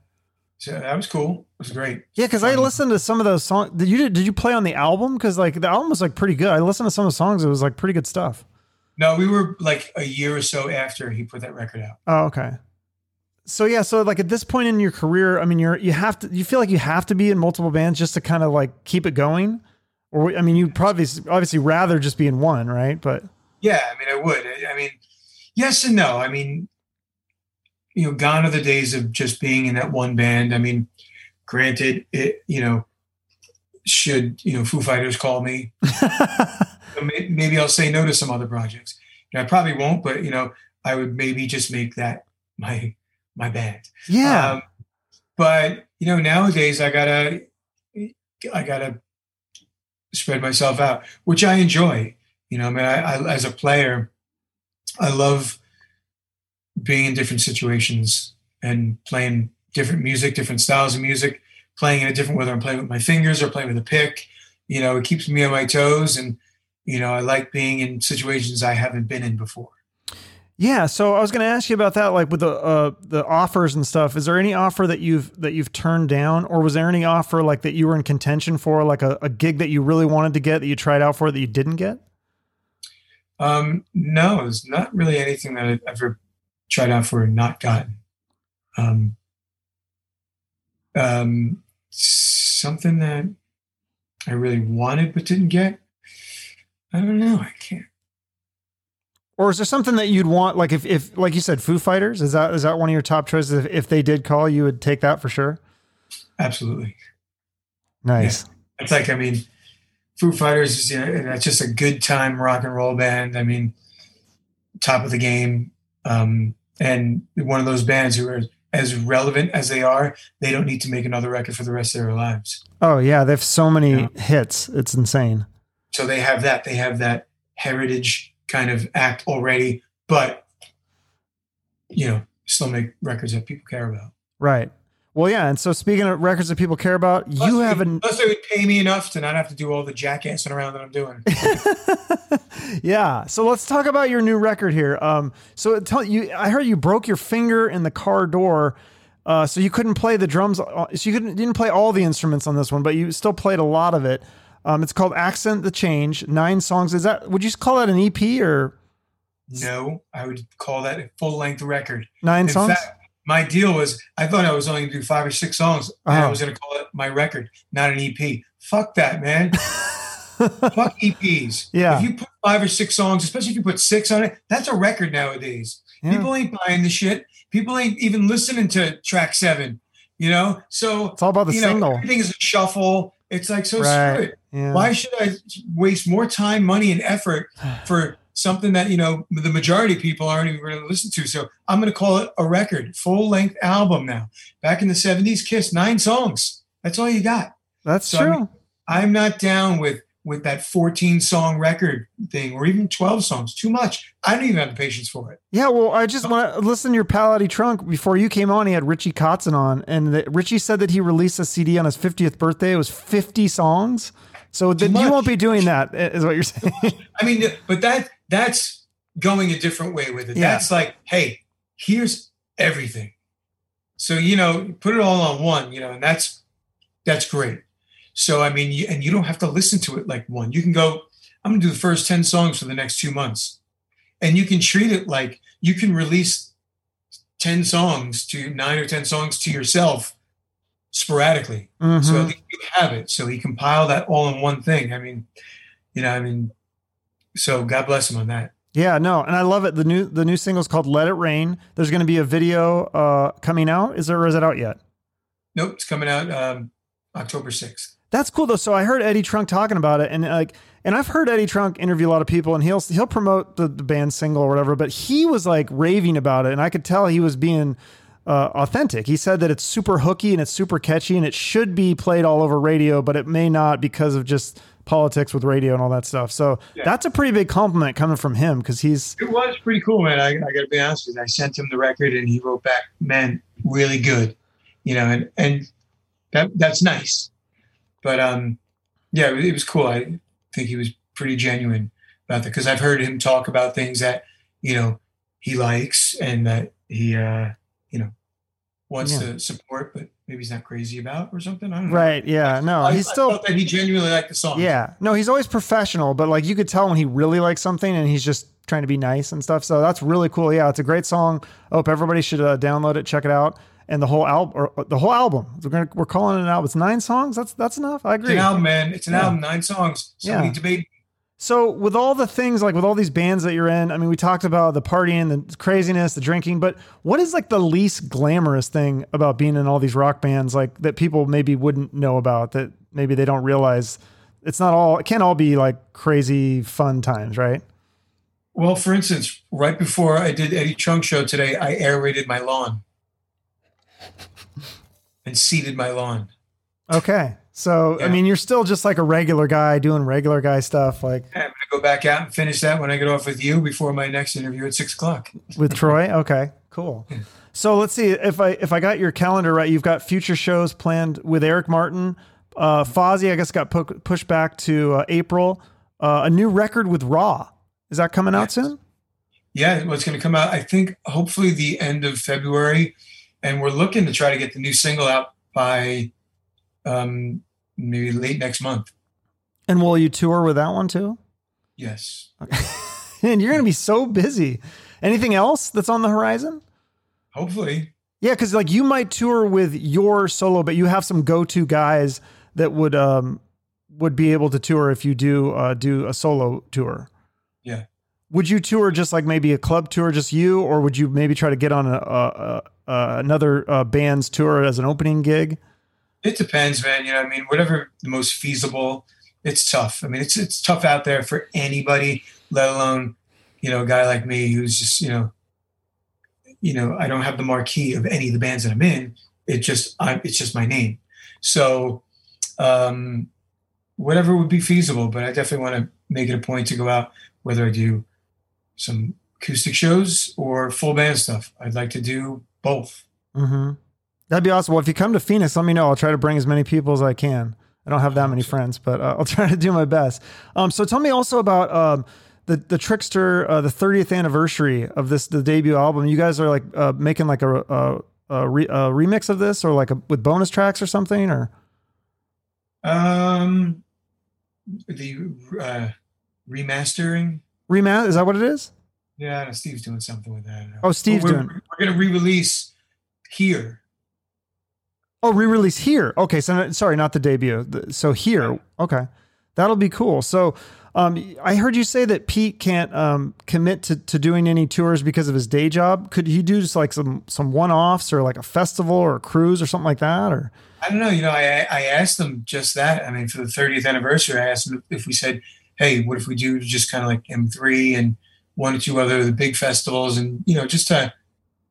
so that was cool. It was great. Yeah, because I listened to some of those songs. Did you did you play on the album? Because like the album was like pretty good. I listened to some of the songs. It was like pretty good stuff. No, we were like a year or so after he put that record out. Oh, okay. So yeah, so like at this point in your career, I mean, you're you have to you feel like you have to be in multiple bands just to kind of like keep it going, or I mean, you'd probably obviously rather just be in one, right? But yeah, I mean, I would. I mean, yes and no. I mean, you know, gone are the days of just being in that one band. I mean, granted, it you know, should you know, Foo Fighters call me. Maybe I'll say no to some other projects. And I probably won't, but you know, I would maybe just make that my my band. Yeah. Um, but you know, nowadays I gotta I gotta spread myself out, which I enjoy. You know, I mean, I, I as a player, I love being in different situations and playing different music, different styles of music, playing in a different whether I'm playing with my fingers or playing with a pick. You know, it keeps me on my toes and. You know, I like being in situations I haven't been in before. Yeah. So I was going to ask you about that, like with the uh, the offers and stuff. Is there any offer that you've that you've turned down, or was there any offer like that you were in contention for, like a, a gig that you really wanted to get that you tried out for that you didn't get? Um, no, it's not really anything that I've ever tried out for and not gotten. Um, um, something that I really wanted but didn't get. I don't know. I can't. Or is there something that you'd want? Like if, if, like you said, Foo Fighters, is that, is that one of your top choices? If, if they did call, you would take that for sure. Absolutely. Nice. Yeah. It's like, I mean, Foo Fighters is, you know, that's just a good time rock and roll band. I mean, top of the game. Um, and one of those bands who are as relevant as they are, they don't need to make another record for the rest of their lives. Oh yeah. They have so many you know? hits. It's insane. So they have that, they have that heritage kind of act already, but, you know, still make records that people care about. Right. Well, yeah. And so speaking of records that people care about, plus you have an... Plus they would pay me enough to not have to do all the jackassing around that I'm doing. Yeah. So let's talk about your new record here. Um, so tell you, I heard you broke your finger in the car door. Uh, so you couldn't play the drums. So you couldn't, didn't play all the instruments on this one, but you still played a lot of it. Um, it's called Accent the Change, nine songs. Is that, would you call that an E P or? No, I would call that a full length record. Nine in songs? Fact, my deal was, I thought I was only going to do five or six songs uh-huh. and I was going to call it my record, not an E P. Fuck that, man. Fuck E Ps. Yeah. If you put five or six songs, especially if you put six on it, that's a record nowadays. Yeah. People ain't buying the shit. People ain't even listening to track seven, you know? So it's all about the you single. Know, everything is a shuffle. It's like, so right. Screw it. Yeah. Why should I waste more time, money, and effort for something that, you know, the majority of people aren't even going to listen to. So I'm going to call it a record, full-length album now. Back in the seventies, Kiss, nine songs. That's all you got. That's so, true. I mean, I'm not down with with that fourteen-song record thing or even twelve songs. Too much. I don't even have the patience for it. Yeah, well, I just want to listen to your pal Eddie Trunk. Before you came on, he had Richie Kotzen on, and the, Richie said that he released a C D on his fiftieth birthday. It was fifty songs. So then you won't be doing that, is what you're saying. I mean, but that that's going a different way with it. Yeah. That's like, hey, here's everything. So, you know, put it all on one, you know, and that's that's great. So, I mean, you, and you don't have to listen to it like one. You can go, I'm going to do the first ten songs for the next two months. And you can treat it like you can release ten songs to nine or ten songs to yourself sporadically. Mm-hmm. So at least you have it. So he compiled that all in one thing. I mean, you know, I mean, so God bless him on that. Yeah, no. And I love it. The new, the new single is called Let It Rain. There's going to be a video uh, coming out. Is there, or is it out yet? Nope. It's coming out um, October sixth. That's cool though. So I heard Eddie Trunk talking about it, and like, and I've heard Eddie Trunk interview a lot of people, and he'll, he'll promote the, the band single or whatever, but he was like raving about it. And I could tell he was being Uh, authentic. He said that it's super hooky and it's super catchy and it should be played all over radio, but it may not because of just politics with radio and all that stuff. So yeah, that's a pretty big compliment coming from him, because he's... It was pretty cool, man. I, I got to be honest with you. I sent him the record and he wrote back, man, really good. You know, and, and that that's nice. But um, yeah, it, it was cool. I think he was pretty genuine about that, because I've heard him talk about things that, you know, he likes and that he, uh, you know, wants yeah. to support, but maybe he's not crazy about or something. I don't know. Right. Yeah. No, I, he's I still, that he genuinely liked the song. Yeah. No, he's always professional, but like you could tell when he really likes something and he's just trying to be nice and stuff. So that's really cool. Yeah. It's a great song. I hope everybody should uh, download it, check it out. And the whole album, the whole album, we're going to, we're calling it an album. It's nine songs. That's, that's enough. I agree. It's an album, man. It's an yeah. album, nine songs. So yeah. we debate. So with all the things, like with all these bands that you're in, I mean, we talked about the partying, the craziness, the drinking, but what is like the least glamorous thing about being in all these rock bands, like that people maybe wouldn't know about, that maybe they don't realize? It's not all, it can't all be like crazy fun times, right? Well, for instance, right before I did Eddie Trunk show today, I aerated my lawn and seeded my lawn. Okay. So, yeah. I mean, you're still just like a regular guy doing regular guy stuff. Like, yeah, I'm going to go back out and finish that when I get off with you before my next interview at six o'clock. With Troy? Okay, cool. Yeah. So let's see if I, if I got your calendar right, you've got future shows planned with Eric Martin. Uh, Fozzy, I guess, got pu- pushed back to uh, April. Uh, a new record with Raw. Is that coming yes. out soon? Yeah, well, it's going to come out, I think, hopefully the end of February. And we're looking to try to get the new single out by... Um, maybe late next month. And will you tour with that one too? Yes. Okay. And you're going to be so busy. Anything else that's on the horizon? Hopefully. Yeah. Cause like you might tour with your solo, but you have some go-to guys that would, um, would be able to tour if you do, uh, do a solo tour. Yeah. Would you tour just like maybe a club tour, just you, or would you maybe try to get on a, a, a another uh, band's tour as an opening gig? It depends, man. You know, I mean, whatever the most feasible. It's tough. I mean, it's it's tough out there for anybody, let alone, you know, a guy like me who's just, you know, you know, I don't have the marquee of any of the bands that I'm in. It just, I, it's just my name. So, um, whatever would be feasible. But I definitely want to make it a point to go out, whether I do some acoustic shows or full band stuff. I'd like to do both. Mm-hmm. That'd be awesome. Well, if you come to Phoenix, let me know. I'll try to bring as many people as I can. I don't have that many friends, but uh, I'll try to do my best. Um, so tell me also about um, the, the Trixter, uh, the thirtieth anniversary of this, the debut album. You guys are like uh, making like a, a, a, re, a remix of this, or like a, with bonus tracks or something, or? Um, the uh, remastering. Remaster, is that what it is? Yeah, I don't know. Steve's doing something with that. Oh, Steve's we're, doing. We're going to re-release here. Oh, re-release here. Okay. So sorry, not the debut. So here. Okay. That'll be cool. So, um, I heard you say that Pete can't, um, commit to, to doing any tours because of his day job. Could he do just like some, some one-offs or like a festival or a cruise or something like that? Or I don't know. You know, I, I asked them just that. I mean, for the thirtieth anniversary, I asked them if we said, hey, what if we do just kind of like M three and one or two other of the big festivals, and, you know, just to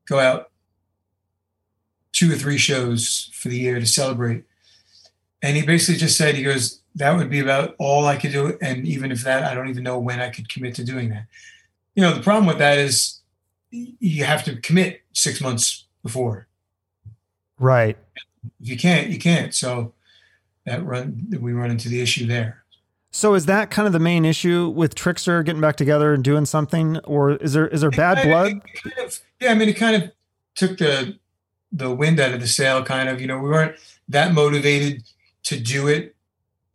go out two or three shows for the year to celebrate. And he basically just said, he goes, that would be about all I could do. And even if that, I don't even know when I could commit to doing that. You know, the problem with that is you have to commit six months before. Right. If you can't, you can't. So that run, we run into the issue there. So is that kind of the main issue with Trixter getting back together and doing something, or is there, is there bad blood? Kind of, yeah. I mean, it kind of took the, the wind out of the sail, kind of, you know, we weren't that motivated to do it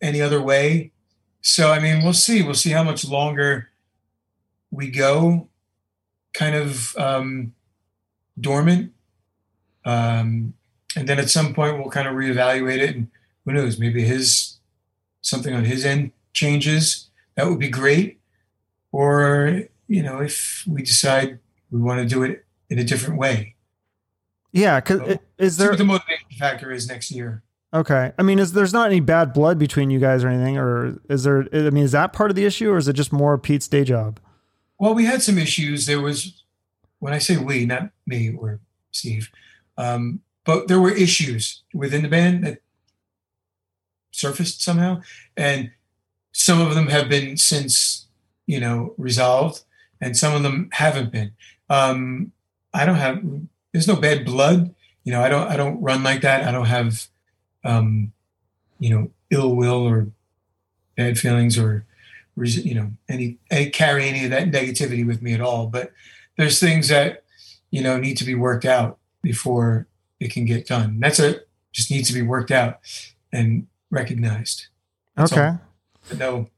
any other way. So, I mean, we'll see, we'll see how much longer we go kind of, um, dormant. Um, and then at some point we'll kind of reevaluate it, and who knows, maybe his, something on his end changes. That would be great. Or, you know, if we decide we want to do it in a different way. Yeah. Cause so, it, is there what the motivation factor is next year. Okay. I mean, is there's not any bad blood between you guys or anything, or is there, I mean, is that part of the issue, or is it just more Pete's day job? Well, we had some issues. There was, when I say we, not me or Steve, um, but there were issues within the band that surfaced somehow. And some of them have been since, you know, resolved, and some of them haven't been. Um, I don't have, there's no bad blood. You know, I don't, I don't run like that. I don't have, um, you know, ill will or bad feelings or, you know, any, any carry any of that negativity with me at all. But there's things that, you know, need to be worked out before it can get done. That's a, just needs to be worked out and recognized. That's okay. All. No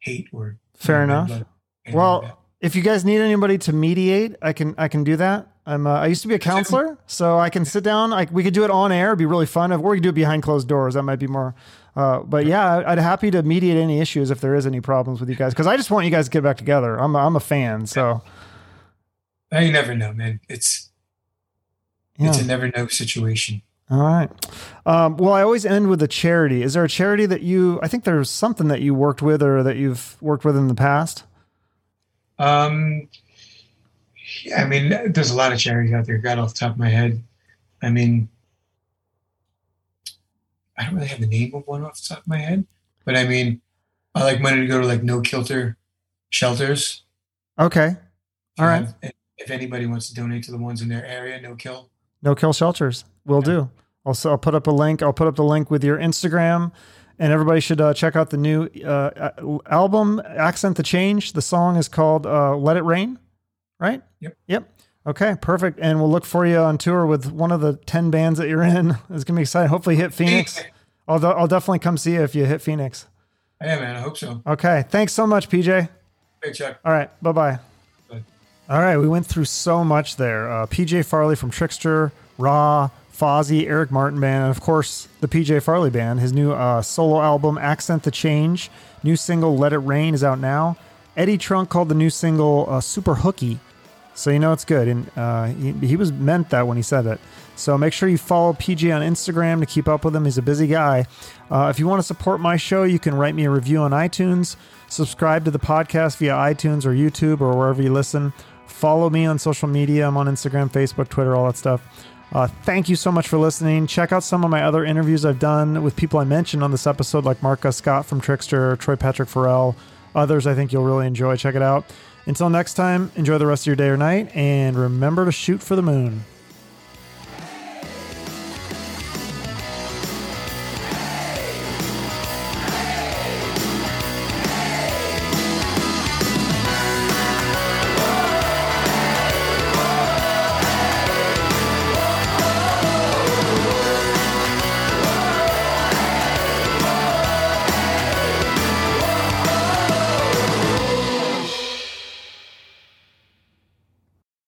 hate or fair enough. Well, like, if you guys need anybody to mediate, I can, I can do that. I'm, uh, I used to be a counselor, so I can sit down. I, we could do it on air. It'd be really fun. Or we could do it behind closed doors. That might be more, uh, but yeah, I'd happy to mediate any issues if there is any problems with you guys. Cause I just want you guys to get back together. I'm a, I'm a fan. So you never know, man. It's, yeah. It's a never know situation. All right. Um, well, I always end with a charity. Is there a charity that you, I think there's something that you worked with or that you've worked with in the past? Um, I mean, there's a lot of charities out there. Got off the top of my head. I mean, I don't really have the name of one off the top of my head, but I mean, I like money to go to like no kilter shelters. Okay. All right. Have, if anybody wants to donate to the ones in their area, no kill. No kill shelters. Will yeah. do. Also, I'll put up a link. I'll put up the link with your Instagram, and everybody should uh, check out the new uh, album, Accent the Change. The song is called uh, Let It Rain, right? Yep. Yep. Okay, perfect. And we'll look for you on tour with one of the ten bands that you're in. It's going to be exciting. Hopefully hit Phoenix. I'll, I'll definitely come see you if you hit Phoenix. Yeah, man. I hope so. Okay. Thanks so much, P J. Hey, Chuck. All right. Bye-bye. Bye. All right. We went through so much there. Uh, P J Farley from Trixter, Raw, Fozzy, Eric Martin Band, and of course the P J Farley Band. His new uh, solo album, Accent the Change, new single Let It Rain is out now. Eddie Trunk called the new single uh, Super Hooky, so you know it's good, and uh, he, he was meant that when he said it. So make sure you follow P J on Instagram to keep up with him. He's a busy guy. Uh, if you want to support my show, you can write me a review on iTunes, subscribe to the podcast via iTunes or YouTube or wherever you listen. Follow me on social media. I'm on Instagram, Facebook, Twitter, all that stuff. Uh, thank you so much for listening. Check out some of my other interviews I've done with people I mentioned on this episode, like Marka Scott from Trixter, Troy Patrick Farrell, others I think you'll really enjoy. Check it out. Until next time, enjoy the rest of your day or night, and remember to shoot for the moon.